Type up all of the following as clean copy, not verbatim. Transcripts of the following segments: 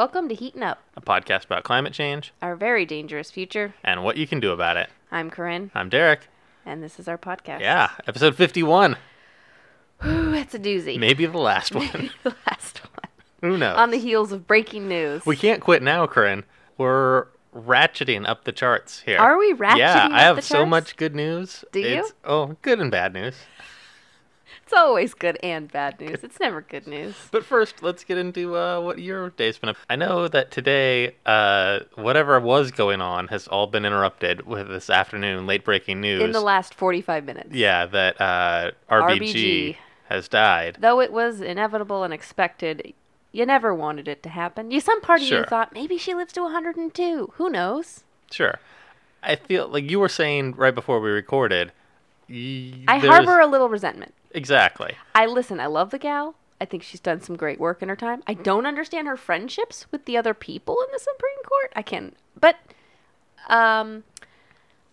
Welcome to Heating Up, a podcast about climate change, our very dangerous future, and what you can do about it. I'm Corinne. I'm Derek. And this is our podcast. Yeah, episode 51. Ooh, that's a doozy. Maybe the last one. Maybe the last one. Who knows? On the heels of breaking news. We can't quit now, Corinne. We're ratcheting up the charts here. Are we ratcheting up the charts? Yeah, I have so much good news. Do you? Oh, good and bad news. It's always good and bad news. It's never good news. But first, let's get into what your day's been up. I know that today, whatever was going on has all been interrupted with this afternoon late-breaking news. In the last 45 minutes. Yeah, that RBG has died. Though it was inevitable and expected, you never wanted it to happen. Some part of you thought, maybe she lives to 102. Who knows? Sure. I feel like you were saying right before we recorded, I harbor a little resentment. Exactly. I love the gal. I think she's done some great work in her time. I don't understand her friendships with the other people in the Supreme Court. But I'm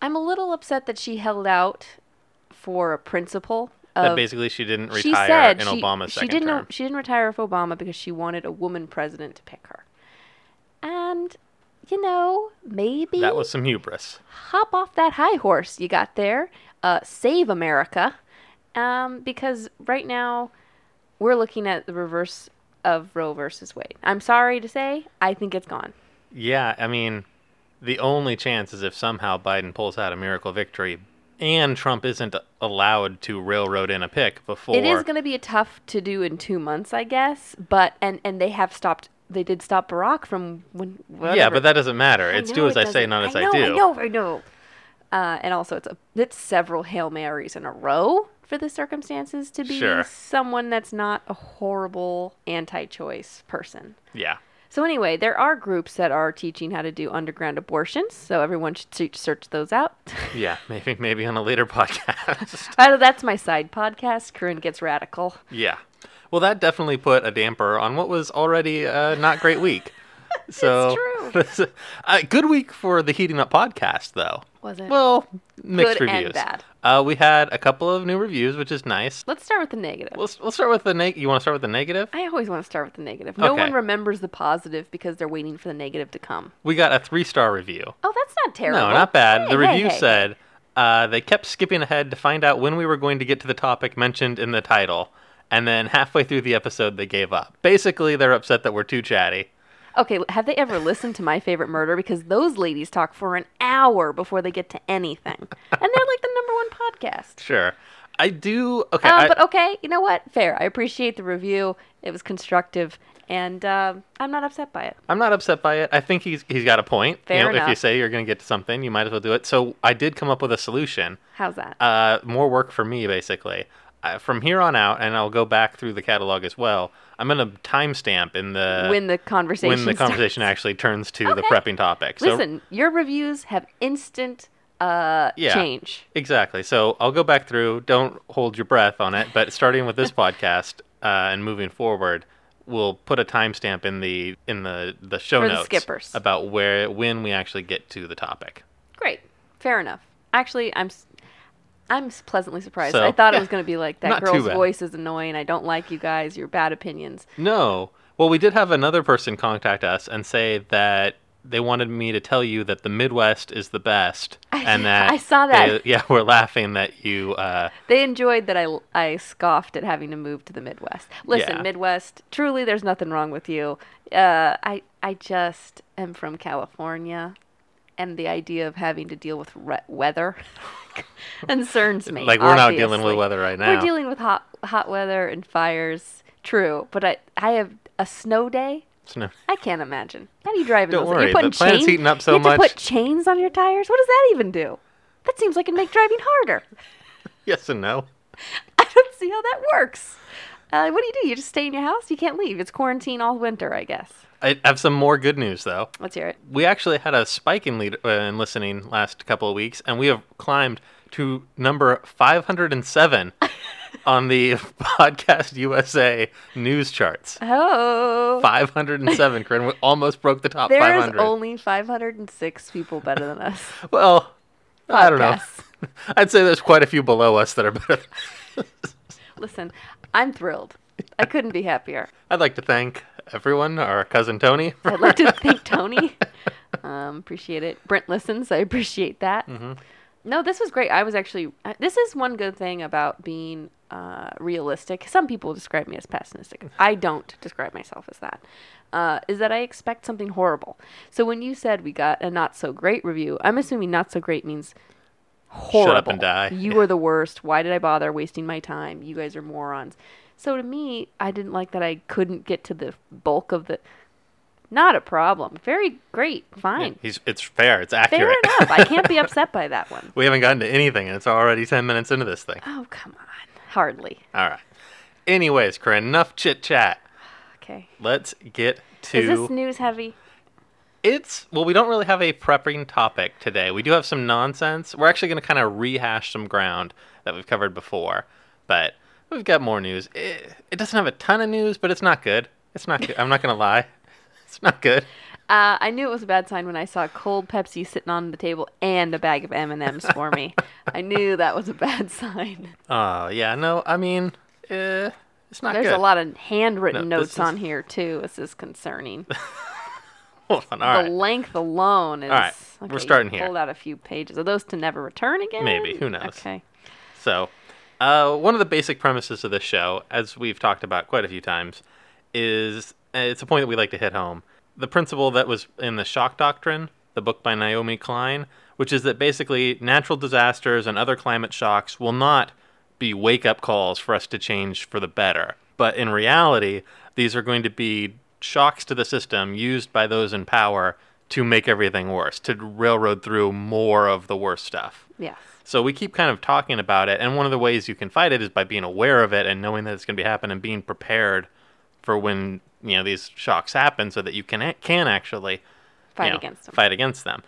a little upset that she held out for a principle. That basically she didn't retire in Obama's second term. She didn't retire from Obama because she wanted a woman president to pick her. And, maybe... That was some hubris. Hop off that high horse you got there. Save America. Because right now we're looking at the reverse of Roe versus Wade. I'm sorry to say, I think it's gone. Yeah, the only chance is if somehow Biden pulls out a miracle victory and Trump isn't allowed to railroad in a pick before. It is going to be a tough to do in 2 months, I guess. But and they did stop Barack from when. Whatever. Yeah, but that doesn't matter. It's do as I say, not as I do. I know. And also, it's several Hail Marys in a row for the circumstances to be someone that's not a horrible anti-choice person. Yeah. So anyway, there are groups that are teaching how to do underground abortions, so everyone should search those out. Yeah, maybe on a later podcast. That's my side podcast, Corinne Gets Radical. Yeah. Well, that definitely put a damper on what was already a not great week. So, it's true. A good week for the Heating Up podcast, though. Was it? Well, mixed good reviews. And bad. We had a couple of new reviews, which is nice. Let's start with the negative. We'll start with the negative. You want to start with the negative? I always want to start with the negative. Okay. No one remembers the positive because they're waiting for the negative to come. We got a 3-star review. Oh, that's not terrible. No, not bad. Hey, the review said they kept skipping ahead to find out when we were going to get to the topic mentioned in the title, and then halfway through the episode, they gave up. Basically, they're upset that we're too chatty. Okay, have they ever listened to My Favorite Murder? Because those ladies talk for an hour before they get to anything. And they're like the number one podcast. Sure. I do... Okay. But okay, you know what? Fair. I appreciate the review. It was constructive. And I'm not upset by it. I think he's got a point. Fair enough. If you say you're going to get to something, you might as well do it. So I did come up with a solution. How's that? More work for me, basically. From here on out, and I'll go back through the catalog as well, I'm going to timestamp when the conversation actually turns to the prepping topic. Listen, your reviews have instant change. Exactly. So I'll go back through. Don't hold your breath on it. But starting with this podcast and moving forward, we'll put a timestamp in the show notes for the skippers about when we actually get to the topic. Great. Fair enough. Actually, I'm pleasantly surprised. So, I thought it was going to be like, that girl's voice is annoying. I don't like you guys. Your bad opinions. No. Well, we did have another person contact us and say that they wanted me to tell you that the Midwest is the best. I saw that. We're laughing that you... They enjoyed that I scoffed at having to move to the Midwest. Listen, Midwest, truly there's nothing wrong with you. I just am from California. And the idea of having to deal with weather concerns me. Like, we're obviously not dealing with weather right now. We're dealing with hot weather and fires. True. But I have a snow day. Snow. I can't imagine. How do you drive in those? Don't worry. The planet's heating up so much. You have to put chains on your tires? What does that even do? That seems like it'd make driving harder. Yes and no. I don't see how that works. What do? You just stay in your house? You can't leave. It's quarantine all winter, I guess. I have some more good news, though. Let's hear it. We actually had a spike in listening last couple of weeks, and we have climbed to number 507 on the Podcast USA news charts. Oh. 507, Corinne. We almost broke the top 500. There's only 506 people better than us. Well, I don't know. I'd say there's quite a few below us that are better than us. Listen, I'm thrilled. I couldn't be happier. I'd like to thank everyone, our cousin Tony. I'd like to thank Tony. Appreciate it. Brent listens. I appreciate that. Mm-hmm. No, this was great. I was actually, this is one good thing about being realistic. Some people describe me as pessimistic. I don't describe myself as that. Is that I expect something horrible. So when you said we got a not so great review, I'm assuming not so great means horrible. Shut up and die. You are the worst. Why did I bother wasting my time? You guys are morons. So to me, I didn't like that I couldn't get to the bulk of the... Not a problem. Very great. Fine. Yeah, it's fair. It's accurate. Fair enough. I can't be upset by that one. We haven't gotten to anything, and it's already 10 minutes into this thing. Oh, come on. Hardly. All right. Anyways, Corinne, enough chit-chat. Okay. Let's get to... Is this news heavy? Well, we don't really have a prepping topic today. We do have some nonsense. We're actually going to kind of rehash some ground that we've covered before, but we've got more news. It doesn't have a ton of news, but it's not good. It's not good. I'm not going to lie. It's not good. I knew it was a bad sign when I saw cold Pepsi sitting on the table and a bag of M&Ms for me. I knew that was a bad sign. Oh, yeah. No, I mean, it's not good. There's a lot of handwritten notes on here, too. This is concerning. Hold on. All right. The length alone is... All right. Okay, we're starting here. Pulled out a few pages. Are those to never return again? Maybe. Who knows? Okay. So, one of the basic premises of this show, as we've talked about quite a few times, is... It's a point that we like to hit home. The principle that was in the Shock Doctrine, the book by Naomi Klein, which is that basically natural disasters and other climate shocks will not be wake-up calls for us to change for the better. But in reality, these are going to be shocks to the system used by those in power to make everything worse, to railroad through more of the worst stuff. Yeah. So we keep kind of talking about it, and one of the ways you can fight it is by being aware of it and knowing that it's going to be happening and being prepared for when... these shocks happen so that you can actually fight against them.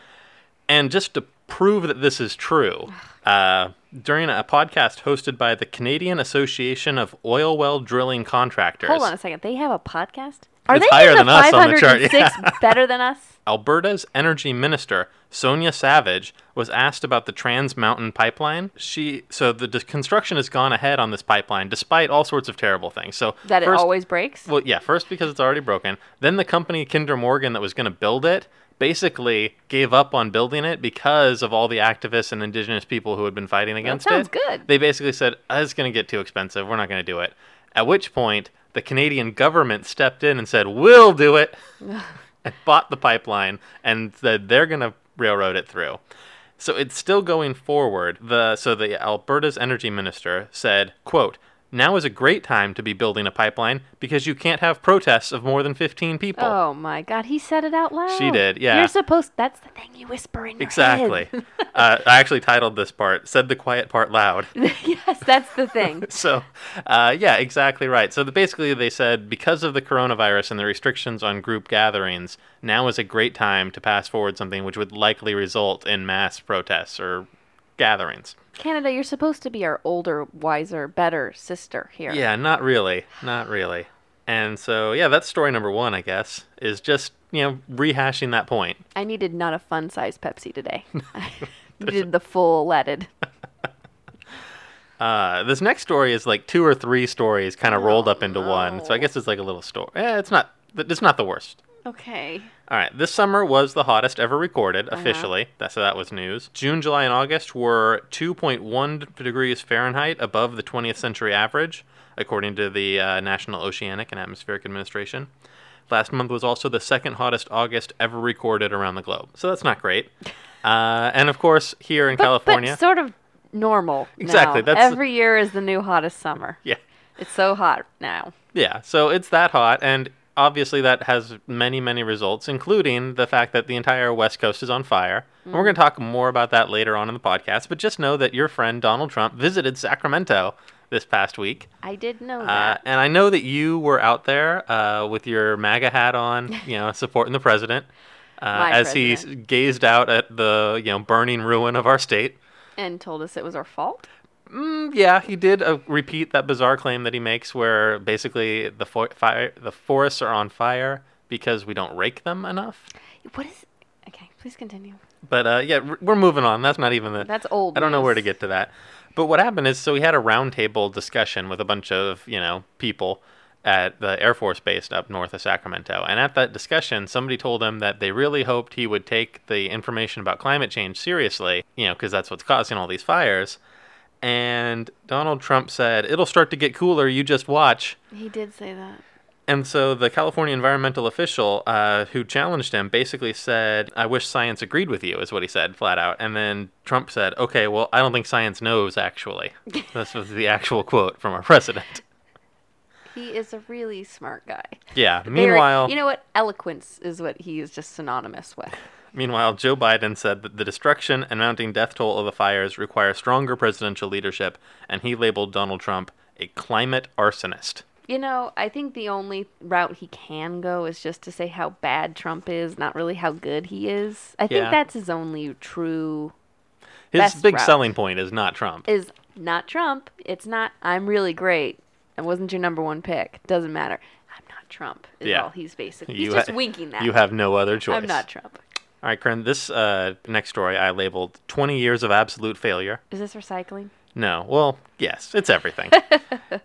And just to prove that this is true, during a podcast hosted by the Canadian Association of Oil Well Drilling Contractors. Hold on a second. They have a podcast? Are it's they higher than us on the chart? Yeah. Better than us? Alberta's Energy Minister, Sonia Savage, was asked about the Trans Mountain Pipeline. So the construction has gone ahead on this pipeline, despite all sorts of terrible things. So that first, it always breaks? Well, yeah, first because it's already broken. Then the company, Kinder Morgan, that was going to build it, basically gave up on building it because of all the activists and indigenous people who had been fighting against it. That sounds good. They basically said, it's going to get too expensive. We're not going to do it. At which point, the Canadian government stepped in and said, we'll do it. And bought the pipeline and said they're going to railroad it through. So it's still going forward. So the Alberta's energy minister said, quote, now is a great time to be building a pipeline because you can't have protests of more than 15 people. Oh, my God. He said it out loud. She did, yeah. That's the thing you whisper in your head. Exactly. I actually titled this part, Said the Quiet Part Loud. Yes, that's the thing. So, yeah, exactly right. So, basically, they said, because of the coronavirus and the restrictions on group gatherings, now is a great time to pass forward something which would likely result in mass protests or gatherings. Canada, you're supposed to be our older, wiser, better sister here. Yeah, not really. Not really. And so, yeah, that's story number one, I guess, is just, rehashing that point. I needed not a fun-sized Pepsi today. I needed the full leaded. This next story is like two or three stories kind of rolled up into one. So I guess it's like a little story. It's not the worst. Okay. All right. This summer was the hottest ever recorded, officially. So that was news. June, July, and August were 2.1 degrees Fahrenheit above the 20th century average, according to the National Oceanic and Atmospheric Administration. Last month was also the second hottest August ever recorded around the globe. So that's not great. And, of course, here in California. But sort of normal exactly. Now. Every year is the new hottest summer. Yeah. It's so hot now. Yeah. So it's that hot, and... Obviously, that has many, many results, including the fact that the entire West Coast is on fire. And we're going to talk more about that later on in the podcast, but just know that your friend Donald Trump visited Sacramento this past week. I did know that. And I know that you were out there with your MAGA hat on, supporting the president as he gazed out at the burning ruin of our state. And told us it was our fault. Yeah, he did repeat that bizarre claim that he makes where basically the forests are on fire because we don't rake them enough. Okay, please continue. But we're moving on. That's not even That's old. I don't know where to get to that. But what happened is, so he had a roundtable discussion with a bunch of, people at the Air Force Base up north of Sacramento. And at that discussion, somebody told him that they really hoped he would take the information about climate change seriously, you know, because that's what's causing all these fires. And Donald Trump said, "It'll start to get cooler, you just watch." He did say that. And so the California environmental official who challenged him basically said, "I wish science agreed with you," is what he said flat out. And then Trump said, "Okay, well, I don't think science knows, actually." This was the actual quote from our president. He is a really smart guy. Yeah. Meanwhile... You know what? Eloquence is what he is just synonymous with. Meanwhile, Joe Biden said that the destruction and mounting death toll of the fires require stronger presidential leadership, and he labeled Donald Trump a climate arsonist. You know, I think the only route he can go is just to say how bad Trump is, not really how good he is. I think that's his only true best route. His big selling point is not Trump. Is not Trump. It's not, "I'm really great. I wasn't your number one pick. Doesn't matter. I'm not Trump," is all he's basically. He's just winking that. You have no other choice. I'm not Trump. All right, Karen, this next story I labeled 20 Years of Absolute Failure. Is this recycling? No. Well, yes, it's everything.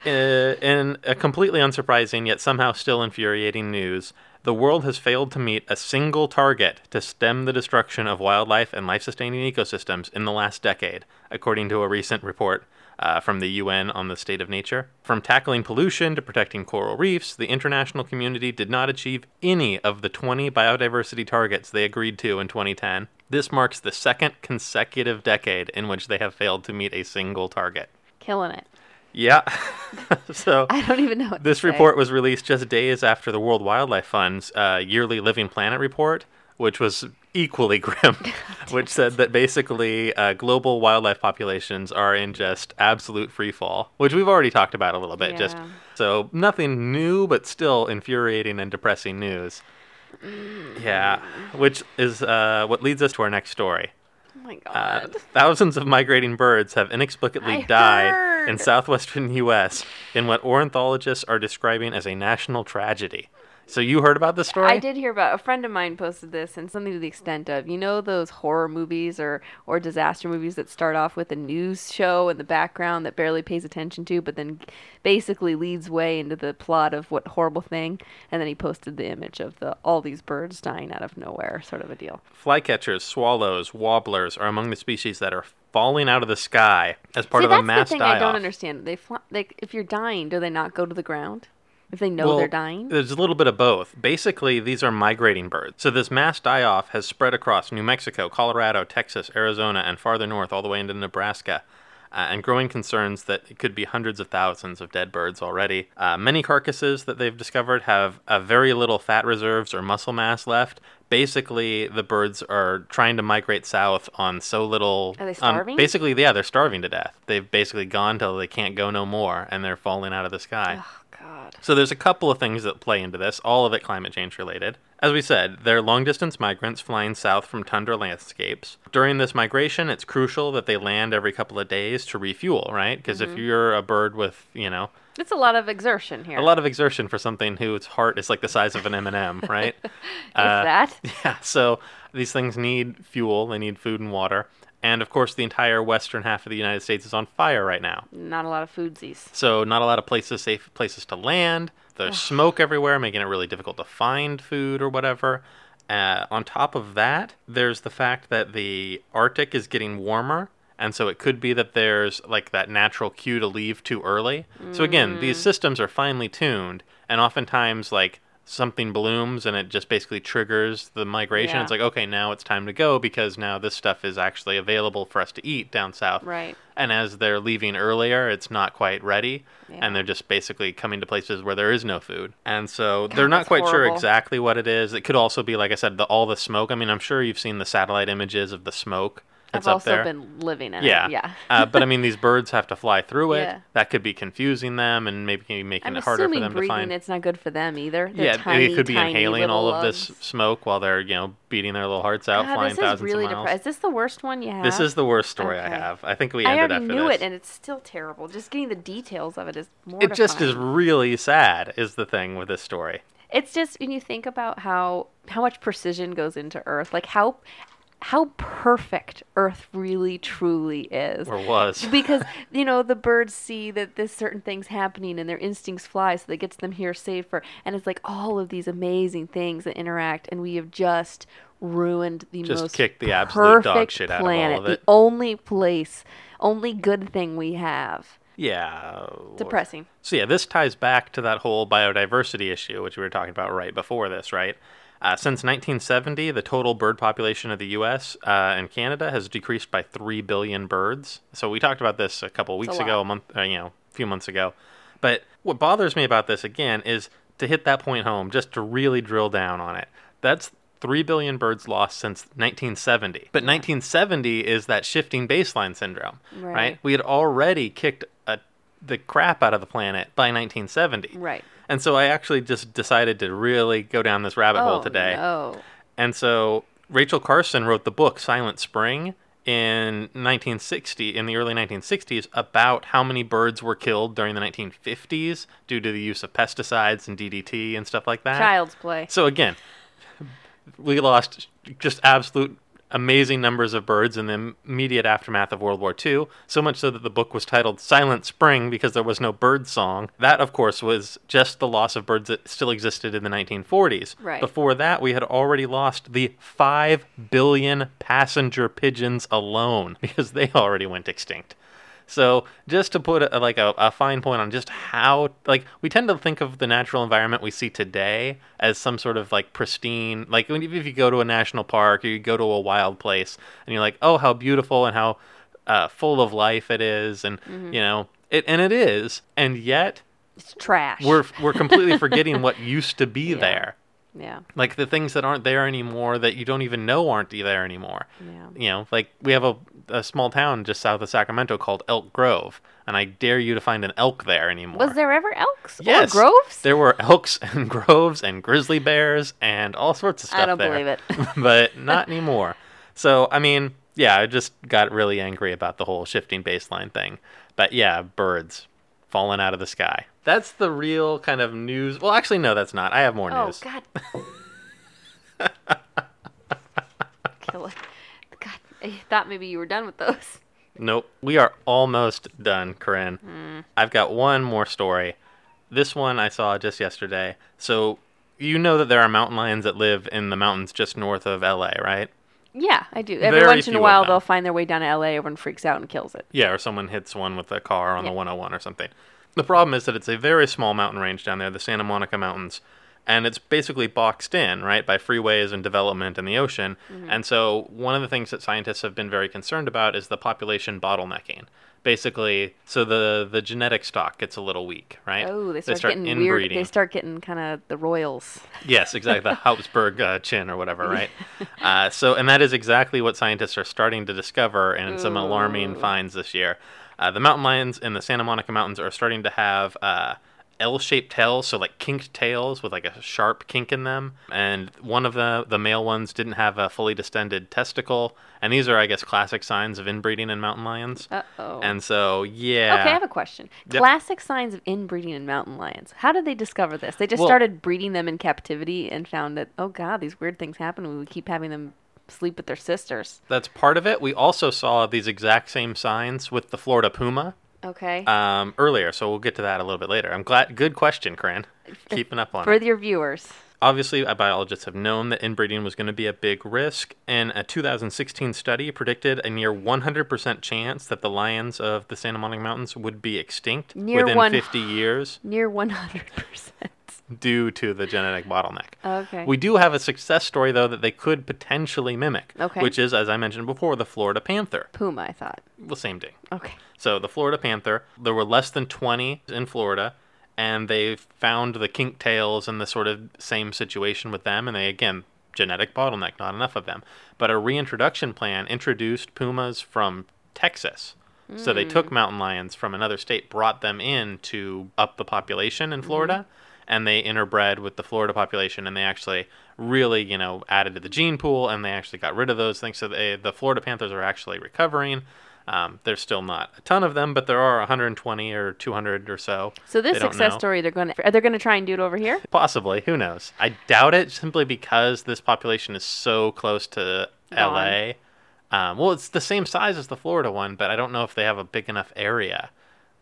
In a completely unsurprising yet somehow still infuriating news, the world has failed to meet a single target to stem the destruction of wildlife and life-sustaining ecosystems in the last decade, according to a recent report from the UN on the state of nature. From tackling pollution to protecting coral reefs, the international community did not achieve any of the 20 biodiversity targets they agreed to in 2010. This marks the second consecutive decade in which they have failed to meet a single target. Killing it. Yeah. So I don't even know what this report was released just days after the World Wildlife Fund's yearly Living Planet report, which was equally grim, which said that basically global wildlife populations are in just absolute free fall, which we've already talked about a little bit. Yeah. Just so nothing new, but still infuriating and depressing news. Yeah, which is what leads us to our next story. Oh my God. Thousands of migrating birds have inexplicably died in southwestern U.S. in what ornithologists are describing as a national tragedy. So you heard about this story? I did hear about it. A friend of mine posted this, and something to the extent of, you know, those horror movies or disaster movies that start off with a news show in the background that barely pays attention to, but then basically leads way into the plot of what horrible thing. And then he posted the image of all these birds dying out of nowhere, sort of a deal. Flycatchers, swallows, warblers are among the species that are falling out of the sky as part of a mass die-off. See, that's the thing I don't understand. They if you're dying, do they not go to the ground? If they know they're dying? There's a little bit of both. Basically, these are migrating birds. So this mass die-off has spread across New Mexico, Colorado, Texas, Arizona, and farther north all the way into Nebraska, and growing concerns that it could be hundreds of thousands of dead birds already. Many carcasses that they've discovered have very little fat reserves or muscle mass left. Basically, the birds are trying to migrate south on so little... Are they starving? Basically, yeah, they're starving to death. They've basically gone till they can't go no more, and they're falling out of the sky. Ugh. So there's a couple of things that play into this, all of it climate change related. As we said, they're long-distance migrants flying south from tundra landscapes. During this migration, it's crucial that they land every couple of days to refuel, right? Because if you're a bird with, you know... It's a lot of exertion here. A lot of exertion for something whose heart is like the size of an M&M, right? Is that? Yeah, so these things need fuel, they need food and water. And, of course, the entire western half of the United States is on fire right now. Not a lot of foodsies. So not a lot of safe places to land. There's smoke everywhere, making it really difficult to find food or whatever. On top of that, there's the fact that the Arctic is getting warmer. And so it could be that there's, like, that natural cue to leave too early. So, again, these systems are finely tuned. And oftentimes, like, something blooms and it just basically triggers the migration. Yeah. It's like, okay, now it's time to go because now this stuff is actually available for us to eat down south. Right. And as they're leaving earlier, it's not quite ready. Yeah. And they're just basically coming to places where there is no food. And so they're not quite horrible. Sure exactly what it is. It could also be, like I said, all the smoke. I mean, I'm sure you've seen the satellite images of the smoke. I've also been living in it. Yeah. But, I mean, these birds have to fly through it. Yeah. That could be confusing them and maybe making it harder for them to find. It's not good for them either. They're tiny, it could be inhaling all of this smoke while they're, you know, beating their little hearts out, flying thousands of miles. This is really depressing. Is this the worst one you have? This is the worst story I have. I think we ended up with this. I already knew it, and it's still terrible. Just getting the details of it is mortifying. It just is really sad is the thing with this story. It's just when you think about how much precision goes into Earth, like how... how perfect Earth really truly is. Or was. Because, you know, the birds see that this certain thing's happening and their instincts fly, so that gets them here safer. And it's like all of these amazing things that interact, and we have just ruined the just most kicked the absolute dog shit out planet, of all of it. The only place, only good thing we have. Yeah. Depressing. So yeah, this ties back to that whole biodiversity issue, which we were talking about right before this, right? Since 1970, the total bird population of the U.S. And Canada has decreased by 3 billion birds. So we talked about this a couple weeks ago, a few months ago. But what bothers me about this, again, is to hit that point home, just to really drill down on it. That's 3 billion birds lost since 1970. But 1970 is that shifting baseline syndrome, right? We had already kicked the crap out of the planet by 1970. Right. And so I actually just decided to really go down this rabbit hole today. No. And so Rachel Carson wrote the book Silent Spring in the early 1960s, about how many birds were killed during the 1950s due to the use of pesticides and DDT and stuff like that. Child's play. So again, we lost just absolute amazing numbers of birds in the immediate aftermath of World War II, so much so that the book was titled Silent Spring because there was no bird song. That, of course, was just the loss of birds that still existed in the 1940s. Right. Before that, we had already lost the 5 billion passenger pigeons alone because they already went extinct. So just to put a fine point on just how, we tend to think of the natural environment we see today as some sort of, pristine, if you go to a national park or you go to a wild place and you're like, oh, how beautiful and how full of life it is, and, you know, it is, and yet... It's trash. We're completely forgetting what used to be there. Yeah. The things that aren't there anymore that you don't even know aren't there anymore. Yeah. You know, we have a small town just south of Sacramento called Elk Grove, and I dare you to find an elk there anymore. Was there ever elks or groves? There were elks and groves and grizzly bears and all sorts of stuff there. I don't believe it. But not anymore. So, I mean, yeah, I just got really angry about the whole shifting baseline thing. But yeah, birds falling out of the sky. That's the real kind of news. Well, actually, no, that's not. I have more news. Oh, God. Killer. God, I thought maybe you were done with those. Nope. We are almost done, Corinne. I've got one more story. This one I saw just yesterday. So, you know that there are mountain lions that live in the mountains just north of LA, right? Yeah, I do. Every once in a while, they'll find their way down to LA. Everyone freaks out and kills it. Yeah, or someone hits one with a car on the 101 or something. The problem is that it's a very small mountain range down there, the Santa Monica Mountains, and it's basically boxed in, right, by freeways and development and the ocean. And so one of the things that scientists have been very concerned about is the population bottlenecking. Basically, so the genetic stock gets a little weak, right? Oh, they start getting inbreeding. Weird. They start getting kind of the royals. Yes, exactly. The Habsburg chin or whatever, right? And that is exactly what scientists are starting to discover in some alarming finds this year. The mountain lions in the Santa Monica Mountains are starting to have L-shaped tails, so kinked tails with a sharp kink in them. And one of the male ones didn't have a fully distended testicle. And these are, I guess, classic signs of inbreeding in mountain lions. Uh-oh. And so, yeah. Okay, I have a question. Yep. Classic signs of inbreeding in mountain lions. How did they discover this? They just started breeding them in captivity and found that, oh, God, these weird things happen when we keep having them sleep with their sisters. That's part of it. We also saw these exact same signs with the Florida Puma. Okay. Earlier, so we'll get to that a little bit later. I'm glad. Good question, Corinne. Keeping up on it. For your viewers. Obviously, biologists have known that inbreeding was going to be a big risk, and a 2016 study predicted a near 100% chance that the lions of the Santa Monica Mountains would be extinct within 50 years. Near 100%. Due to the genetic bottleneck. Okay. We do have a success story, though, that they could potentially mimic, which is, as I mentioned before, the Florida panther. Puma, I thought. Well, same thing. Okay. So the Florida panther, there were less than 20 in Florida, and they found the kink tails and the sort of same situation with them, and they, again, genetic bottleneck, not enough of them. But a reintroduction plan introduced pumas from Texas. So they took mountain lions from another state, brought them in to up the population in Florida, and they interbred with the Florida population, and they actually really, added to the gene pool, and they actually got rid of those things. So the Florida panthers are actually recovering. There's still not a ton of them, but there are 120 or 200 or so. So this success story, are they going to try and do it over here? Possibly. Who knows? I doubt it, simply because this population is so close to LA. Well, it's the same size as the Florida one, but I don't know if they have a big enough area.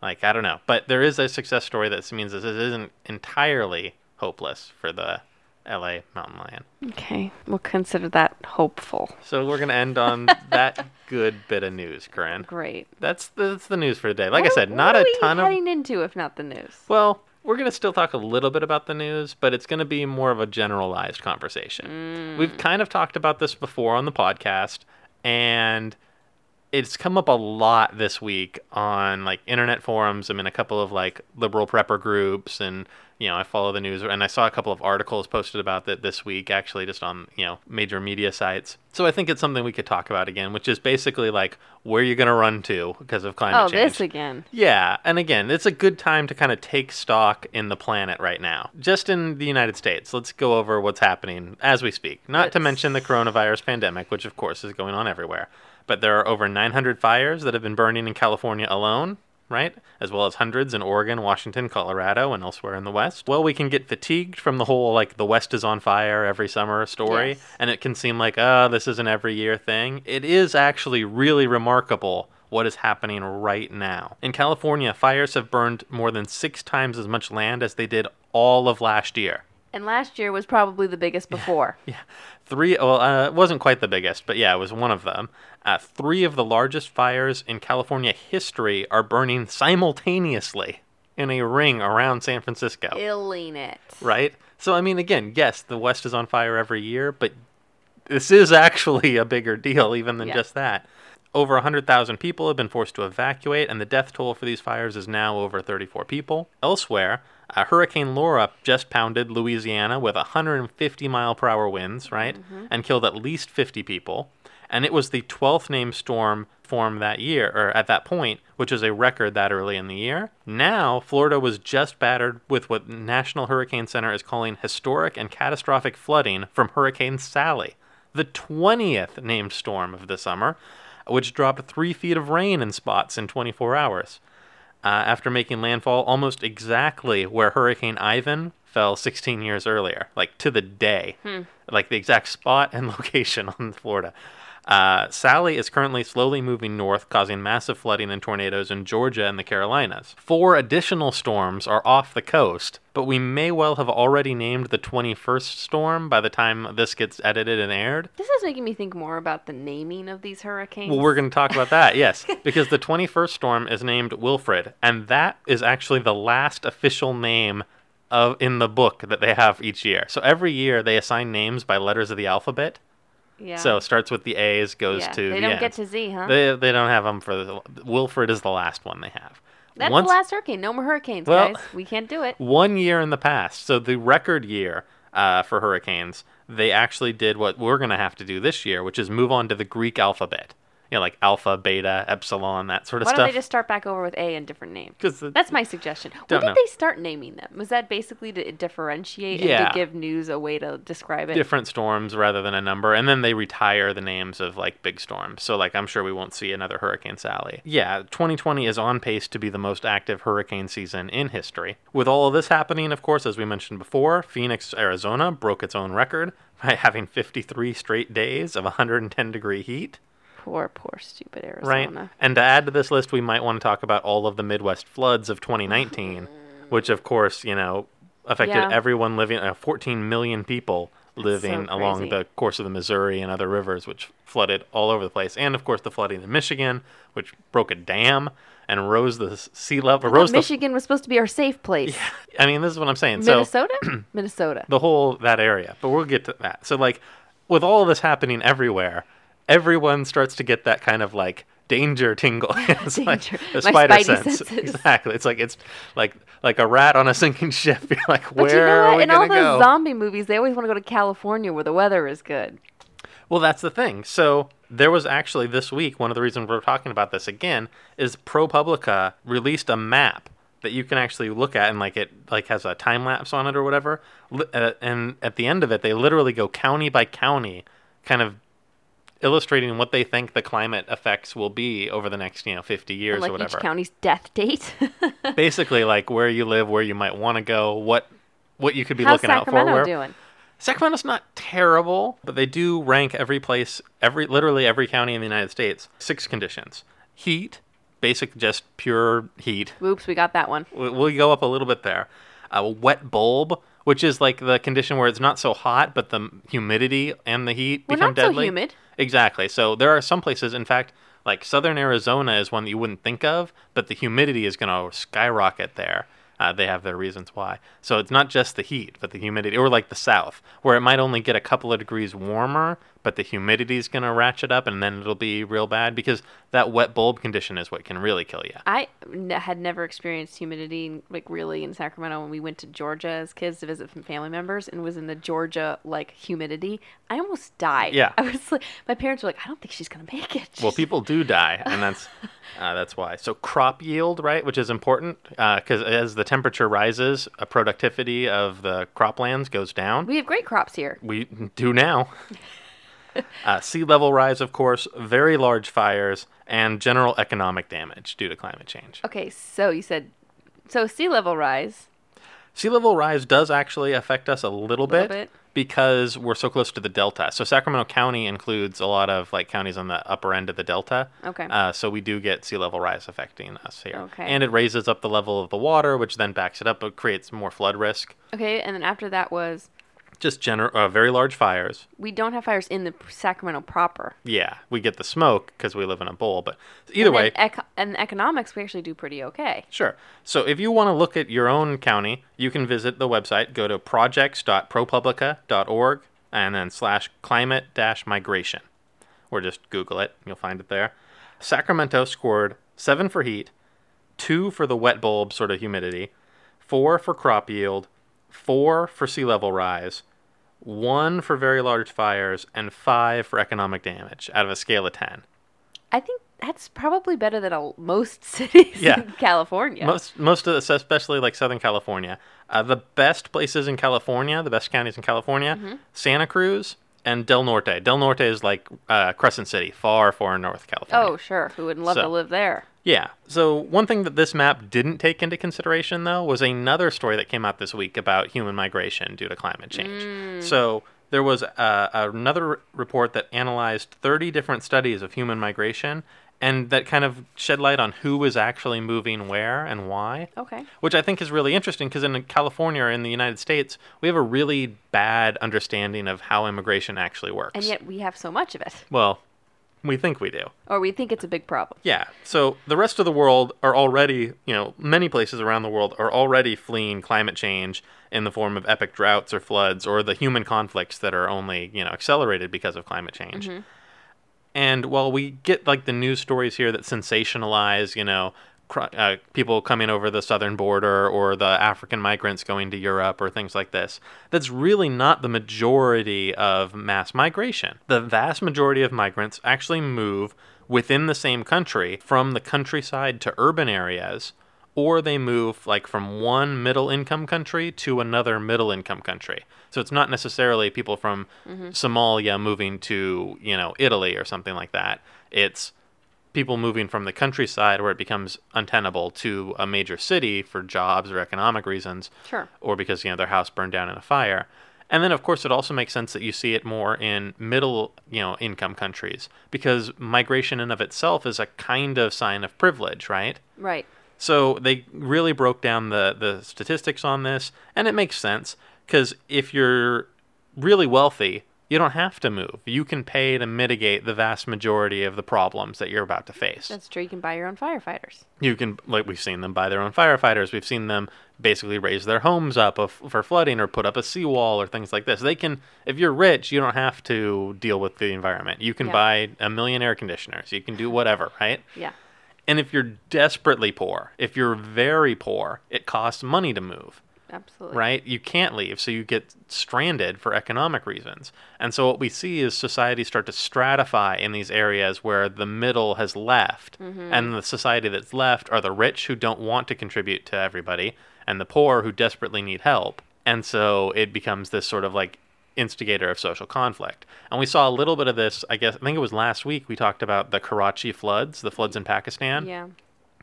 Like, I don't know. But there is a success story that means this isn't entirely hopeless for the LA mountain lion. Okay. We'll consider that hopeful. So we're going to end on that good bit of news, Corinne. Great. That's the news for today. Like I said, not a ton of... What are we heading into if not the news? Well, we're going to still talk a little bit about the news, but it's going to be more of a generalized conversation. Mm. We've kind of talked about this before on the podcast, and it's come up a lot this week on, like, internet forums. I'm in a couple of, like, liberal prepper groups, and, you know, I follow the news, and I saw a couple of articles posted about that this week, actually, just on, you know, major media sites. So I think it's something we could talk about again, which is basically, like, where you're going to run to because of climate change. Oh, this again. Yeah. And again, it's a good time to kind of take stock in the planet right now. Just in the United States, let's go over what's happening as we speak. Not to mention the coronavirus pandemic, which, of course, is going on everywhere. But there are over 900 fires that have been burning in California alone, right? As well as hundreds in Oregon, Washington, Colorado, and elsewhere in the West. Well, we can get fatigued from the whole, like, the West is on fire every summer story. Yes. And it can seem like, oh, this is an every year thing. It is actually really remarkable what is happening right now. In California, fires have burned more than 6 times as much land as they did all of last year. And last year was probably the biggest before. Yeah. 3, well, it wasn't quite the biggest, but yeah, it was one of them. 3 of the largest fires in California history are burning simultaneously in a ring around San Francisco. Killing it. Right? So, I mean, again, yes, the West is on fire every year, but this is actually a bigger deal even than just that. Over 100,000 people have been forced to evacuate, and the death toll for these fires is now over 34 people. Elsewhere, Hurricane Laura just pounded Louisiana with 150-mile-per-hour winds, right? Mm-hmm. And killed at least 50 people. And it was the 12th named storm formed that year, or at that point, which is a record that early in the year. Now, Florida was just battered with what National Hurricane Center is calling historic and catastrophic flooding from Hurricane Sally, the 20th named storm of the summer, which dropped 3 feet of rain in spots in 24 hours. After making landfall almost exactly where Hurricane Ivan fell 16 years earlier, like to the day, like the exact spot and location on Florida. Sally is currently slowly moving north, causing massive flooding and tornadoes in Georgia and the Carolinas. 4 additional storms are off the coast, but we may well have already named the 21st storm by the time this gets edited and aired. This is making me think more about the naming of these hurricanes. Well, we're going to talk about that, yes, because the 21st storm is named Wilfred, and that is actually the last official name in the book that they have each year. So every year they assign names by letters of the alphabet. Yeah. So it starts with the A's, goes to the They don't get to Z, huh? They don't have them for the... Wilfred is the last one they have. That's the last hurricane. No more hurricanes, guys. We can't do it. 1 year in the past. So the record year for hurricanes, they actually did what we're going to have to do this year, which is move on to the Greek alphabet. You know, like alpha, beta, epsilon, that sort of stuff. Why don't they just start back over with A and different name? That's my suggestion. When did they start naming them? Was that basically to differentiate and to give news a way to describe it? Different storms rather than a number. And then they retire the names of, like, big storms. So, like, I'm sure we won't see another Hurricane Sally. Yeah, 2020 is on pace to be the most active hurricane season in history. With all of this happening, of course, as we mentioned before, Phoenix, Arizona broke its own record by having 53 straight days of 110-degree heat. Poor, stupid Arizona. Right. And to add to this list, we might want to talk about all of the Midwest floods of 2019, which, of course, you know, affected everyone living, 14 million people living along the course of the Missouri and other rivers, which flooded all over the place. And, of course, the flooding in Michigan, which broke a dam and rose the sea level. Michigan was supposed to be our safe place. Yeah. I mean, this is what I'm saying. Minnesota? So, Minnesota. The whole, that area. But we'll get to that. So, like, with all of this happening everywhere, everyone starts to get that kind of, like, danger tingle. It's danger. Like a spider sense. Exactly. It's like a rat on a sinking ship. You're like, where are we going to go? In all those zombie movies, they always want to go to California where the weather is good. Well, that's the thing. So there was actually this week, one of the reasons we're talking about this again is ProPublica released a map that you can actually look at, and, like, it, like, has a time lapse on it or whatever. And at the end of it, they literally go county by county, kind of illustrating what they think the climate effects will be over the next, 50 years, like, or whatever. Each county's death date. Basically, like, where you live, where you might want to go, what you could be looking out for. How's Sacramento doing? Sacramento's not terrible, but they do rank every place, literally every county in the United States, 6 conditions. Heat, basic, just pure heat. Oops, we got that one. We'll go up a little bit there. A wet bulb, which is like the condition where it's not so hot, but the humidity and the heat become deadly. We're not so humid. Exactly. So there are some places, in fact, like southern Arizona is one that you wouldn't think of, but the humidity is going to skyrocket there. They have their reasons why. So it's not just the heat, but the humidity. Or like the South, where it might only get a couple of degrees warmer, but the humidity is going to ratchet up, and then it'll be real bad, because that wet bulb condition is what can really kill you. I had never experienced humidity, like, really in Sacramento when we went to Georgia as kids to visit from family members, and was in the Georgia, like, humidity. I almost died. Yeah. I was like, my parents were like, I don't think she's going to make it. Well, people do die, and that's why. So crop yield, right, which is important, because as the temperature rises, a productivity of the croplands goes down. We have great crops here. We do now. Sea level rise, of course, very large fires, and general economic damage due to climate change. Okay, so you said, sea level rise. Sea level rise does actually affect us a little bit because we're so close to the delta. So Sacramento County includes a lot of like counties on the upper end of the delta. Okay. So we do get sea level rise affecting us here. Okay. And it raises up the level of the water, which then backs it up, but creates more flood risk. Okay, and then after that was... just very large fires. We don't have fires in the Sacramento proper. Yeah, we get the smoke because we live in a bowl. But either way... and economics, we actually do pretty okay. Sure. So if you want to look at your own county, you can visit the website. Go to projects.propublica.org and then /climate-migration. Or just Google it. You'll find it there. Sacramento scored 7 for heat, 2 for the wet bulb sort of humidity, 4 for crop yield, 4 for sea level rise, 1 for very large fires, and 5 for economic damage out of a scale of 10. I think that's probably better than most cities in California. Most of this, especially like Southern California. The best places in California, the best counties in California, Santa Cruz and Del Norte. Del Norte is like Crescent City, far, far north California. Oh, sure. Who wouldn't love to live there? Yeah. So one thing that this map didn't take into consideration, though, was another story that came out this week about human migration due to climate change. So there was another report that analyzed 30 different studies of human migration, and that kind of shed light on who was actually moving where and why. Okay. Which I think is really interesting, because in California or in the United States, we have a really bad understanding of how immigration actually works. And yet we have so much of it. Well... we think we do. Or we think it's a big problem. Yeah. So the rest of the world are already, many places around the world are already fleeing climate change in the form of epic droughts or floods or the human conflicts that are only, accelerated because of climate change. Mm-hmm. And while we get like the news stories here that sensationalize, people coming over the southern border or the African migrants going to Europe or things like this, that's really not the majority of mass migration. The vast majority of migrants actually move within the same country from the countryside to urban areas, or they move like from one middle-income country to another middle-income country. So it's not necessarily people from Somalia moving to, Italy or something like that. It's people moving from the countryside where it becomes untenable to a major city for jobs or economic reasons. Sure. Or because, their house burned down in a fire. And then, of course, it also makes sense that you see it more in middle, income countries, because migration in of itself is a kind of sign of privilege, right? Right. So they really broke down the statistics on this, and it makes sense, because if you're really wealthy, you don't have to move. You can pay to mitigate the vast majority of the problems that you're about to face. That's true. You can buy your own firefighters. You can, like we've seen them buy their own firefighters. We've seen them basically raise their homes up for flooding or put up a seawall or things like this. They can, if you're rich, you don't have to deal with the environment. You can buy a million air conditioners. You can do whatever, right? Yeah. And if you're desperately poor, if you're very poor, it costs money to move. Absolutely. Right? You can't leave, so you get stranded for economic reasons. And so what we see is society start to stratify in these areas where the middle has left, and the society that's left are the rich who don't want to contribute to everybody, and the poor who desperately need help. And so it becomes this sort of like instigator of social conflict. And we saw a little bit of this, I think it was last week, we talked about the Karachi floods, the floods in Pakistan. Yeah.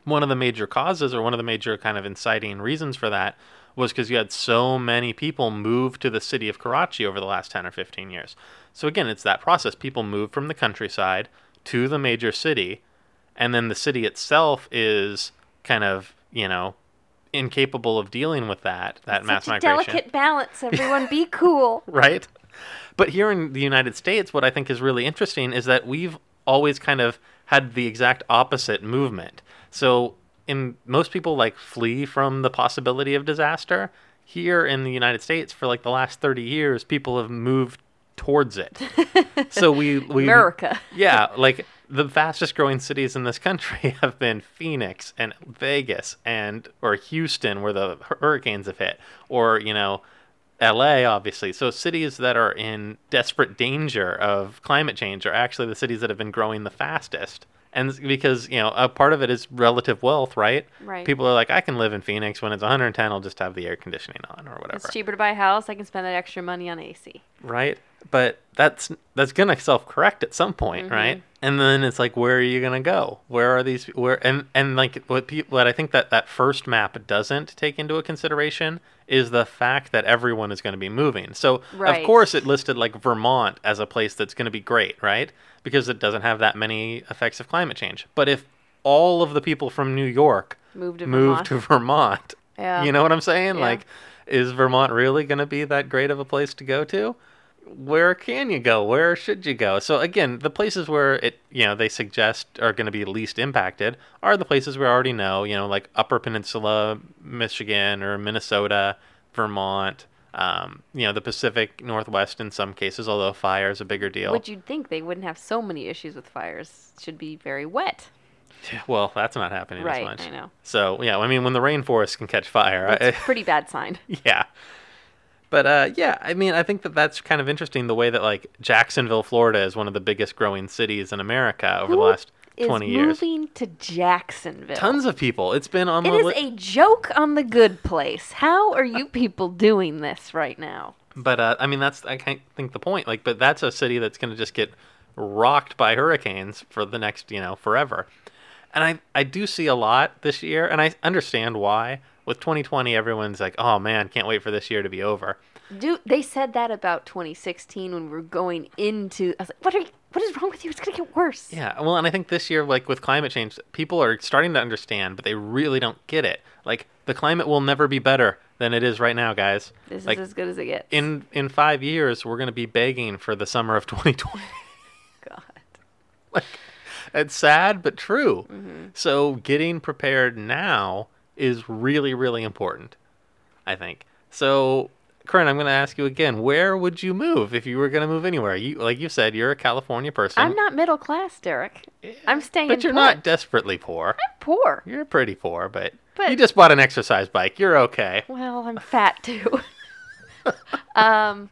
One of the major causes, or one of the major kind of inciting reasons for that, was because you had so many people move to the city of Karachi over the last 10 or 15 years. So again, it's that process. People move from the countryside to the major city, and then the city itself is kind of, you know, incapable of dealing with that mass migration. It's a delicate balance, everyone. Be cool. Right? But here in the United States, what I think is really interesting is that we've always kind of had the exact opposite movement. So in most people like flee from the possibility of disaster. Here in the United States, for like the last 30 years, people have moved towards it. So we America. Yeah, like the fastest growing cities in this country have been Phoenix and Vegas or Houston, where the hurricanes have hit, or, you know, LA, obviously. So cities that are in desperate danger of climate change are actually the cities that have been growing the fastest. And because, you know, a part of it is relative wealth, right? Right. People are like, I can live in Phoenix when it's 110, I'll just have the air conditioning on or whatever. It's cheaper to buy a house. I can spend that extra money on AC. Right. But that's going to self-correct at some point, mm-hmm. right? And then it's like, where are you going to go? Where are these? Where and like what I think that first map doesn't take into a consideration is the fact that everyone is going to be moving. So right. of course it listed like Vermont as a place that's going to be great, right? Because it doesn't have that many effects of climate change. But if all of the people from New York moved to Vermont, yeah. you know what I'm saying? Yeah. Like, is Vermont really going to be that great of a place to go to? Where can you go? Where should you go? So again, the places where it, you know, they suggest are going to be least impacted are the places we already know, you know, like Upper Peninsula, Michigan, or Minnesota, Vermont, you know, the Pacific Northwest in some cases, although fire is a bigger deal. Which you'd think they wouldn't have so many issues with fires. Should be very wet. Well, that's not happening right, as much. Right, I know. So, yeah, I mean, when the rainforest can catch fire. It's a pretty bad sign. Yeah. But, yeah, I mean, I think that that's kind of interesting, the way that, like, Jacksonville, Florida is one of the biggest growing cities in America over the last 20 years. Who is moving to Jacksonville? Tons of people. It's been on It is a joke on the Good Place. How are you people doing this right now? But, I mean, I think the point. Like, but that's a city that's going to just get rocked by hurricanes for the next, you know, forever. And I do see a lot this year, and I understand why. With 2020, everyone's like, oh, man, can't wait for this year to be over. Dude, they said that about 2016 when we were going into... I was like, what is wrong with you? It's going to get worse. Yeah, well, and I think this year, like, with climate change, people are starting to understand, but they really don't get it. Like, the climate will never be better than it is right now, guys. This is as good as it gets. In 5 years, we're going to be begging for the summer of 2020. God. Like, it's sad, but true. Mm-hmm. So getting prepared now is really, really important, I think. So, Corinne, I'm going to ask you again, where would you move if you were going to move anywhere? You, like you said, you're a California person. I'm not middle class, Derek. I'm staying in. But you're not desperately poor. I'm poor. You're pretty poor, but you just bought an exercise bike. You're okay. Well, I'm fat, too. Get on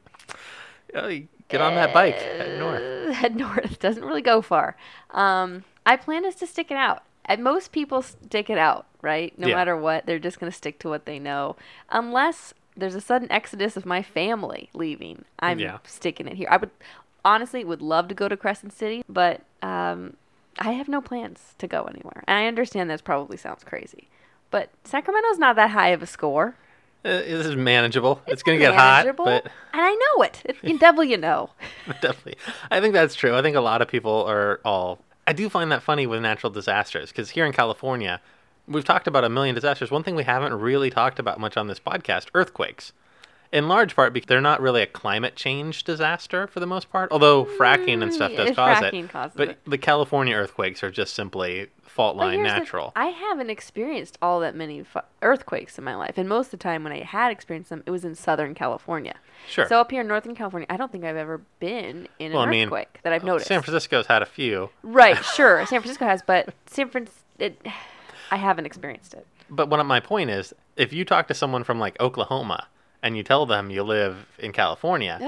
that bike. Head north. Head north. Doesn't really go far. I plan is to stick it out. And most people stick it out, right? No matter what, they're just going to stick to what they know. Unless there's a sudden exodus of my family leaving, I'm sticking it here. I would love to go to Crescent City, but I have no plans to go anywhere. And I understand that probably sounds crazy, but Sacramento's not that high of a score. This is manageable. It's going to get hot, but and I know it. The devil, you know. Definitely, I think that's true. I think a lot of people are all. I do find that funny with natural disasters, because here in California, we've talked about a million disasters. One thing we haven't really talked about much on this podcast, earthquakes. In large part, because they're not really a climate change disaster for the most part, although fracking and stuff does cause it. But the California earthquakes are just simply fault line natural. I haven't experienced all that many earthquakes in my life, and most of the time when I had experienced them, it was in Southern California. Sure. So up here in Northern California, I don't think I've ever been in an earthquake that I've noticed. San Francisco's had a few. Right, sure. San Francisco has, but I haven't experienced it. But one of my point is, if you talk to someone from like Oklahoma, and you tell them you live in California.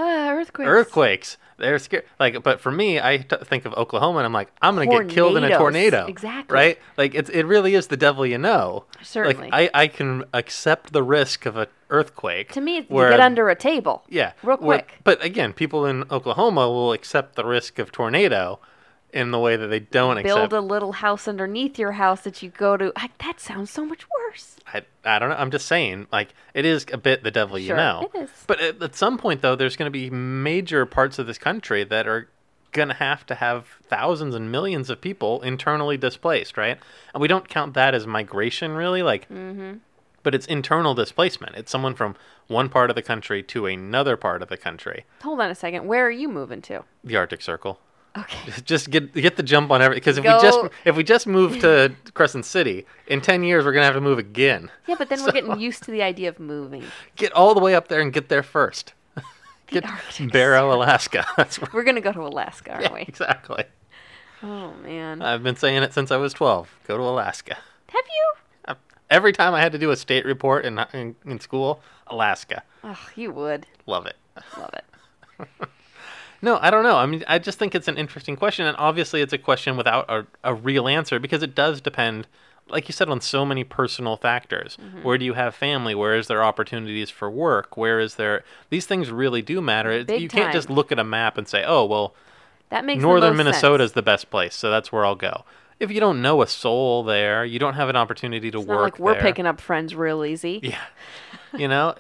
Earthquakes. They're scared. Like, but for me, I think of Oklahoma, and I'm like, I'm going to get killed in a tornado. Exactly. Right? Like, it really is the devil you know. Certainly. Like, I can accept the risk of an earthquake. To me, it's you get under a table. Yeah. Real quick. But again, people in Oklahoma will accept the risk of tornado in the way that they don't accept. Build a little house underneath your house that you go to. That sounds so much worse. I don't know. I'm just saying, it is a bit the devil you know. It is. But at some point, though, there's going to be major parts of this country that are going to have thousands and millions of people internally displaced, right? And we don't count that as migration, really. Mm-hmm. But it's internal displacement. It's someone from one part of the country to another part of the country. Hold on a second. Where are you moving to? The Arctic Circle. Okay. Just get the jump on everything, because if we just move to Crescent City in 10 years, we're gonna have to move again. Yeah, but then we're getting used to the idea of moving. Get all the way up there and get there first. Get Barrow, Alaska. We're gonna go to Alaska, aren't we? Exactly. Oh man. I've been saying it since I was 12. Go to Alaska. Have you? Every time I had to do a state report in school, Alaska. Oh, you would love it. Love it. No, I don't know. I mean, I just think it's an interesting question, and obviously it's a question without a real answer, because it does depend, like you said, on so many personal factors. Mm-hmm. Where do you have family? Where is there opportunities for work? Where is there... These things really do matter. Big you time. Can't just look at a map and say, oh, well, that makes northern Minnesota is the best place, so that's where I'll go. If you don't know a soul there, you don't have an opportunity to work there. We're picking up friends real easy. Yeah. You know,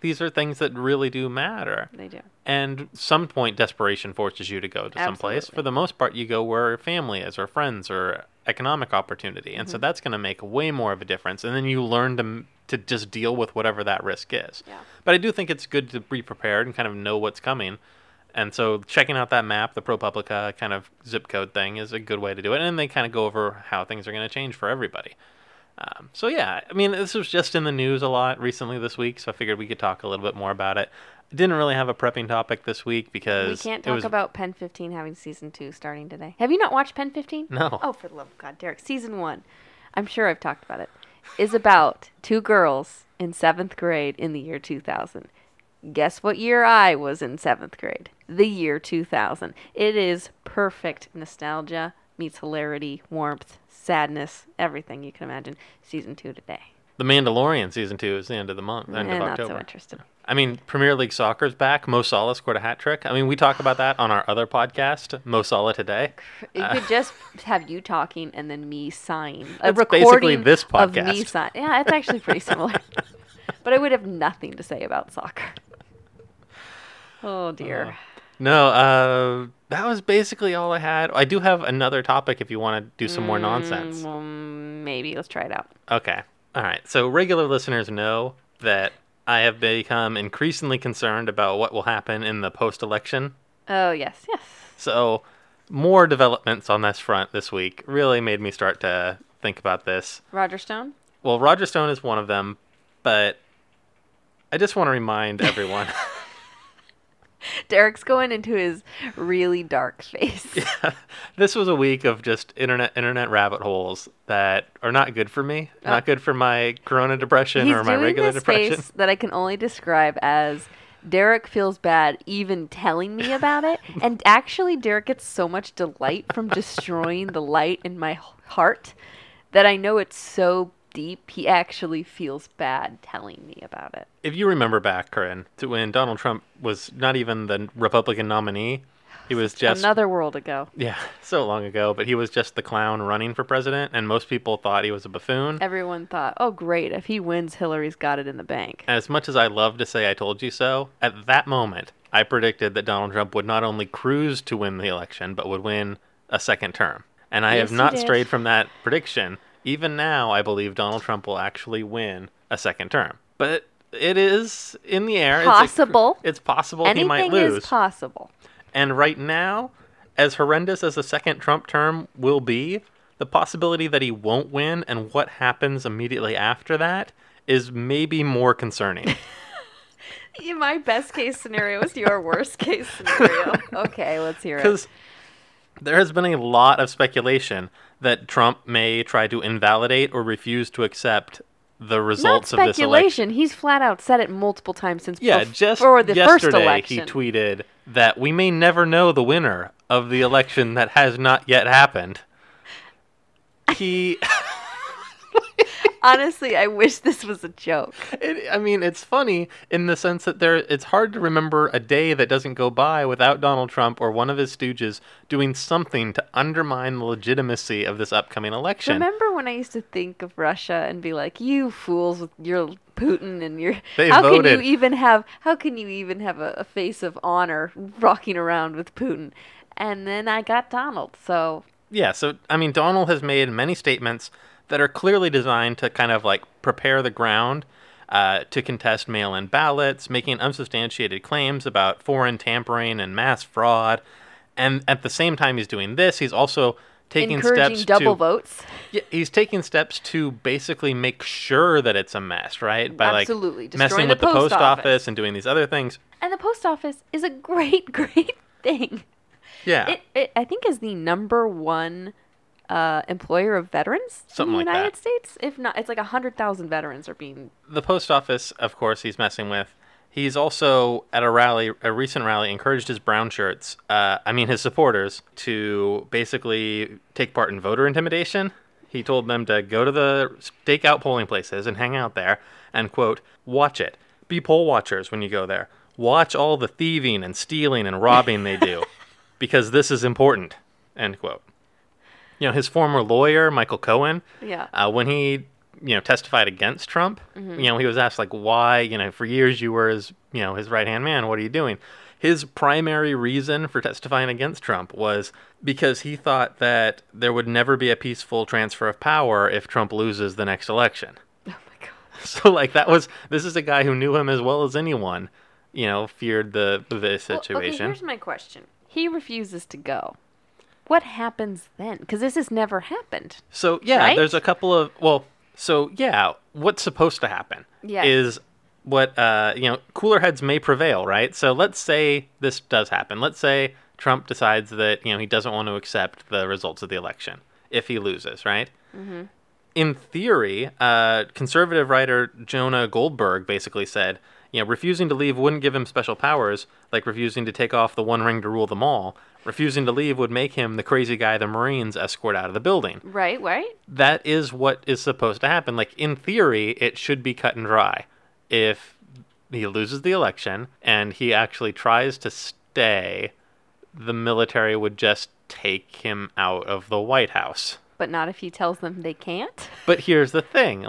these are things that really do matter. They do. And some point, desperation forces you to go to some place. For the most part, you go where family is or friends or economic opportunity. And so that's going to make way more of a difference. And then you learn to just deal with whatever that risk is. Yeah. But I do think it's good to be prepared and kind of know what's coming. And so checking out that map, the ProPublica kind of zip code thing, is a good way to do it. And they kind of go over how things are going to change for everybody. So yeah, I mean, this was just in the news a lot recently this week, so I figured we could talk a little bit more about it. Didn't really have a prepping topic this week because... We can't talk about Pen 15 having Season 2 starting today. Have you not watched Pen 15? No. Oh, for the love of God, Derek. Season 1, I'm sure I've talked about it, is about two girls in 7th grade in the year 2000. Guess what year I was in 7th grade? The year 2000. It is perfect nostalgia meets hilarity, warmth, sadness, everything you can imagine. Season 2 today. The Mandalorian Season 2 is the end of the month, end of October. Not so interested. I mean, Premier League soccer's back. Mo Salah scored a hat trick. I mean, we talk about that on our other podcast, Mo Salah Today. It could just have you talking and then me sighing. It's basically this podcast. Of me sighing. Yeah, it's actually pretty similar. But I would have nothing to say about soccer. Oh, dear. No, that was basically all I had. I do have another topic if you want to do some more nonsense. Well, maybe. Let's try it out. Okay. All right. So regular listeners know that I have become increasingly concerned about what will happen in the post-election. Oh, yes. Yes. So more developments on this front this week really made me start to think about this. Roger Stone? Well, Roger Stone is one of them, but I just want to remind everyone... Derek's going into his really dark face. Yeah. This was a week of just internet rabbit holes that are not good for me, not good for my corona depression or my regular depression. Face that I can only describe as Derek feels bad even telling me about it. And actually, Derek gets so much delight from destroying the light in my heart that I know it's so deep, he actually feels bad telling me about it. If you remember back, Corinne, to when Donald Trump was not even the Republican nominee, he was just... Another world ago. Yeah, so long ago, but he was just the clown running for president, and most people thought he was a buffoon. Everyone thought, oh great, if he wins, Hillary's got it in the bank. As much as I love to say I told you so, at that moment, I predicted that Donald Trump would not only cruise to win the election, but would win a second term. And I have not strayed from that prediction. Even now, I believe Donald Trump will actually win a second term. But it is in the air. Possible. It's possible he might lose. Anything is possible. And right now, as horrendous as a second Trump term will be, the possibility that he won't win and what happens immediately after that is maybe more concerning. My best case scenario is your worst case scenario. Okay, let's hear it. Because there has been a lot of speculation that Trump may try to invalidate or refuse to accept the results of this election. Not speculation. He's flat out said it multiple times since before the first election. Yeah, just yesterday he tweeted that we may never know the winner of the election that has not yet happened. He... Honestly, I wish this was a joke. It's funny in the sense that it's hard to remember a day that doesn't go by without Donald Trump or one of his stooges doing something to undermine the legitimacy of this upcoming election. Remember when I used to think of Russia and be like, you fools with your Putin and your... How can you even have a face of honor rocking around with Putin? And then I got Donald, so... Yeah, so, Donald has made many statements that are clearly designed to kind of, prepare the ground to contest mail-in ballots, making unsubstantiated claims about foreign tampering and mass fraud. And at the same time he's doing this, he's also taking steps to... Encouraging double votes. Yeah, he's taking steps to basically make sure that it's a mess, right? By, absolutely. Messing with the post office and doing these other things. And the post office is a great, great thing. Yeah. It I think, is the #1... employer of veterans in the United States. If not, it's 100,000 veterans are being... The post office, of course, he's messing with. He's also, at a recent rally, encouraged his brown shirts, his supporters, to basically take part in voter intimidation. He told them to go to the stakeout polling places and hang out there and, quote, watch it. Be poll watchers when you go there. Watch all the thieving and stealing and robbing they do, because this is important, end quote. His former lawyer, Michael Cohen, when he, testified against Trump, mm-hmm. He was asked, why, for years you were his, his right-hand man, what are you doing? His primary reason for testifying against Trump was because he thought that there would never be a peaceful transfer of power if Trump loses the next election. Oh, my God. So, this is a guy who knew him as well as anyone, feared the situation. Well, okay, here's my question. He refuses to go. What happens then? Because this has never happened. So, yeah, right? There's a couple of... Well, so, yeah, what's supposed to happen is what, cooler heads may prevail, right? So let's say this does happen. Let's say Trump decides that, he doesn't want to accept the results of the election if he loses, right? Mm-hmm. In theory, conservative writer Jonah Goldberg basically said, refusing to leave wouldn't give him special powers, like refusing to take off the one ring to rule them all. Refusing to leave would make him the crazy guy the Marines escort out of the building. Right. That is what is supposed to happen. In theory, it should be cut and dry. If he loses the election and he actually tries to stay, the military would just take him out of the White House. But not if he tells them they can't? But here's the thing.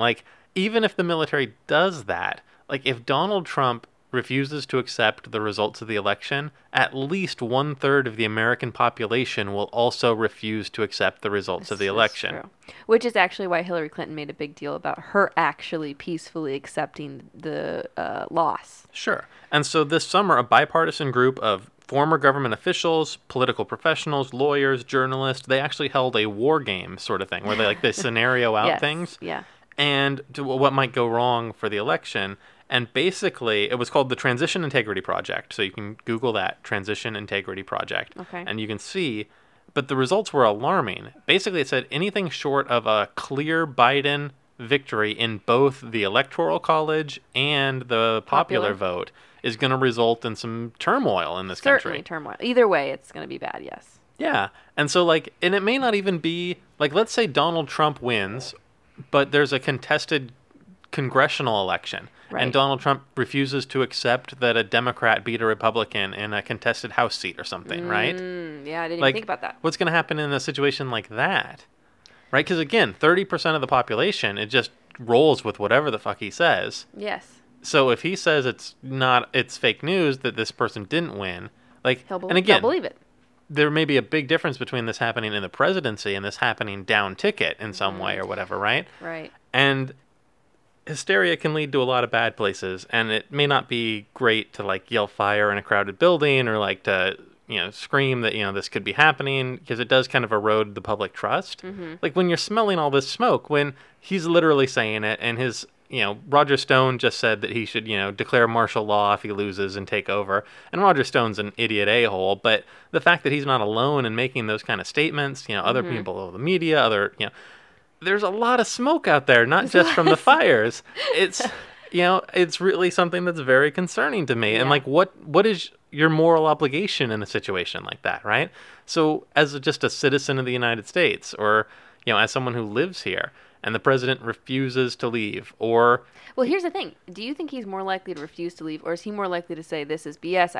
Even if the military does that, if Donald Trump refuses to accept the results of the election, at least 1/3 of the American population will also refuse to accept the results of the election. True. Which is actually why Hillary Clinton made a big deal about her actually peacefully accepting the loss. Sure. And so this summer, a bipartisan group of former government officials, political professionals, lawyers, journalists, they actually held a war game sort of thing where they scenario out things. Yeah. And what might go wrong for the election. And basically, it was called the Transition Integrity Project. So you can Google that, Transition Integrity Project. Okay. And you can see, but the results were alarming. Basically, it said anything short of a clear Biden victory in both the Electoral College and the popular vote is going to result in some turmoil in this country. Certainly turmoil. Either way, it's going to be bad, yes. Yeah. And so, and it may not even be, let's say Donald Trump wins, but there's a contested congressional election. Right. And Donald Trump refuses to accept that a Democrat beat a Republican in a contested House seat or something, right? Yeah, I didn't even think about that. What's going to happen in a situation like that, right? Because, again, 30% of the population, it just rolls with whatever the fuck he says. Yes. So if he says it's fake news that this person didn't win, he'll believe it. There may be a big difference between this happening in the presidency and this happening down ticket in some way or whatever, right? Right. And... hysteria can lead to a lot of bad places, and it may not be great to yell fire in a crowded building or to scream that this could be happening, because it does kind of erode the public trust. Mm-hmm. When you're smelling all this smoke, when he's literally saying it, and his Roger Stone just said that he should declare martial law if he loses and take over. And Roger Stone's an idiot a-hole, but the fact that he's not alone in making those kind of statements, other mm-hmm. people, the media, other there's a lot of smoke out there, not just from the fires. It's, it's really something that's very concerning to me. Yeah. And what is your moral obligation in a situation like that, right? So as just a citizen of the United States, or, you know, as someone who lives here, and the president refuses to leave, or... Well, here's the thing. Do you think he's more likely to refuse to leave, or is he more likely to say, this is BS,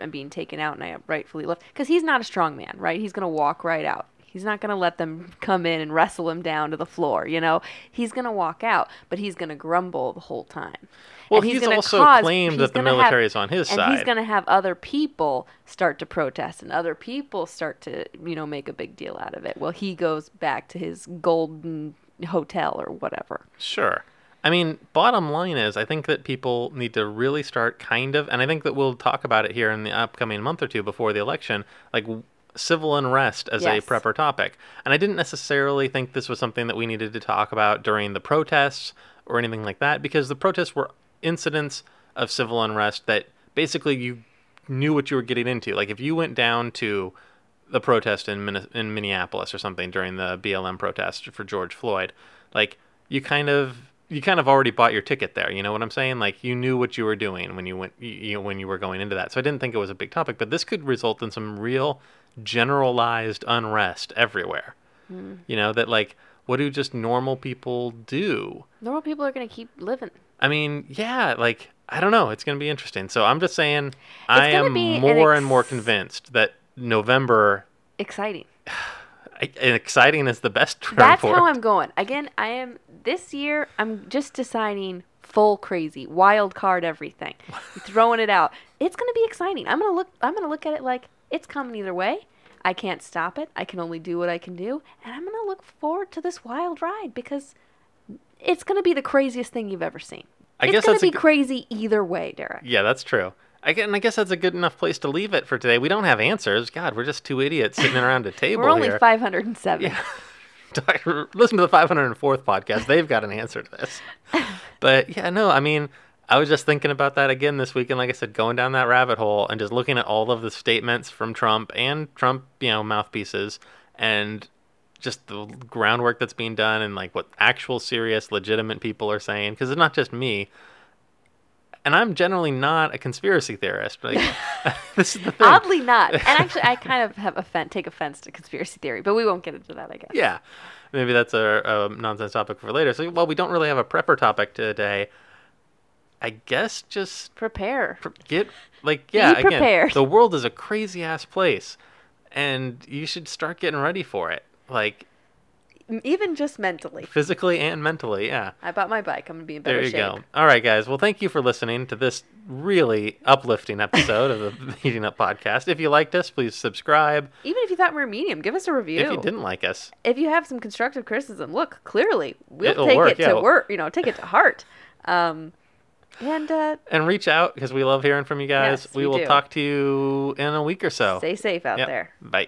I'm being taken out and I am rightfully left? Because he's not a strong man, right? He's going to walk right out. He's not going to let them come in and wrestle him down to the floor, you know? He's going to walk out, but he's going to grumble the whole time. Well, he's also claimed that the military is on his side. And he's going to have other people start to protest and other people start to, you know, make a big deal out of it. Well, he goes back to his golden hotel or whatever. Sure. I mean, bottom line is, I think that people need to really start and I think that we'll talk about it here in the upcoming month or two before the election, like civil unrest as a prepper topic. And I didn't necessarily think this was something that we needed to talk about during the protests or anything like that, because the protests were incidents of civil unrest that basically you knew what you were getting into. Like if you went down to the protest in Minneapolis or something during the BLM protest for George Floyd, like you kind of already bought your ticket there. You know what I'm saying? Like you knew what you were doing when you went, you know, when you were going into that. So I didn't think it was a big topic, but this could result in some real generalized unrest everywhere. You know, that like, what do just normal people do? Normal people are going to keep living. I mean, yeah, like, I don't know. It's going to be interesting. So I'm just saying I am more and more convinced that November... Exciting. And exciting is the best term for it. That's how I'm going. Again, this year, I'm just deciding full crazy, wild card everything, throwing it out. It's going to be exciting. I'm going to look at it like it's coming either way. I can't stop it. I can only do what I can do. And I'm going to look forward to this wild ride because it's going to be the craziest thing you've ever seen. It's going to be crazy either way, Derek. Yeah, that's true. And I guess that's a good enough place to leave it for today. We don't have answers. God, we're just two idiots sitting around a table. We're only here. 507. Yeah. Listen to the 504th podcast. They've got an answer to this. But yeah, no, I mean, I was just thinking about that again this weekend. Like I said, going down that rabbit hole and just looking at all of the statements from Trump and Trump, you know, mouthpieces and just the groundwork that's being done and like what actual serious, legitimate people are saying. Because it's not just me. And I'm generally not a conspiracy theorist. Like, this is the thing. Oddly not. And actually, I kind of take offense to conspiracy theory, but we won't get into that, I guess. Yeah. Maybe that's a nonsense topic for later. So, well, we don't really have a prepper topic today. I guess just... Prepare. Be prepared. Again, the world is a crazy-ass place, and you should start getting ready for it. Like... Even just mentally. Physically and mentally, yeah. I bought my bike. I'm going to be in better shape. There you go. All right, guys. Well, thank you for listening to this really uplifting episode of the Heating Up podcast. If you liked us, please subscribe. Even if you thought we were medium, give us a review. If you didn't like us. If you have some constructive criticism, look, clearly, take it to heart. And reach out because we love hearing from you guys. Yes, we will talk to you in a week or so. Stay safe out there. Bye.